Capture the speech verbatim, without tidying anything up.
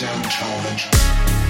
Countdown Challenge.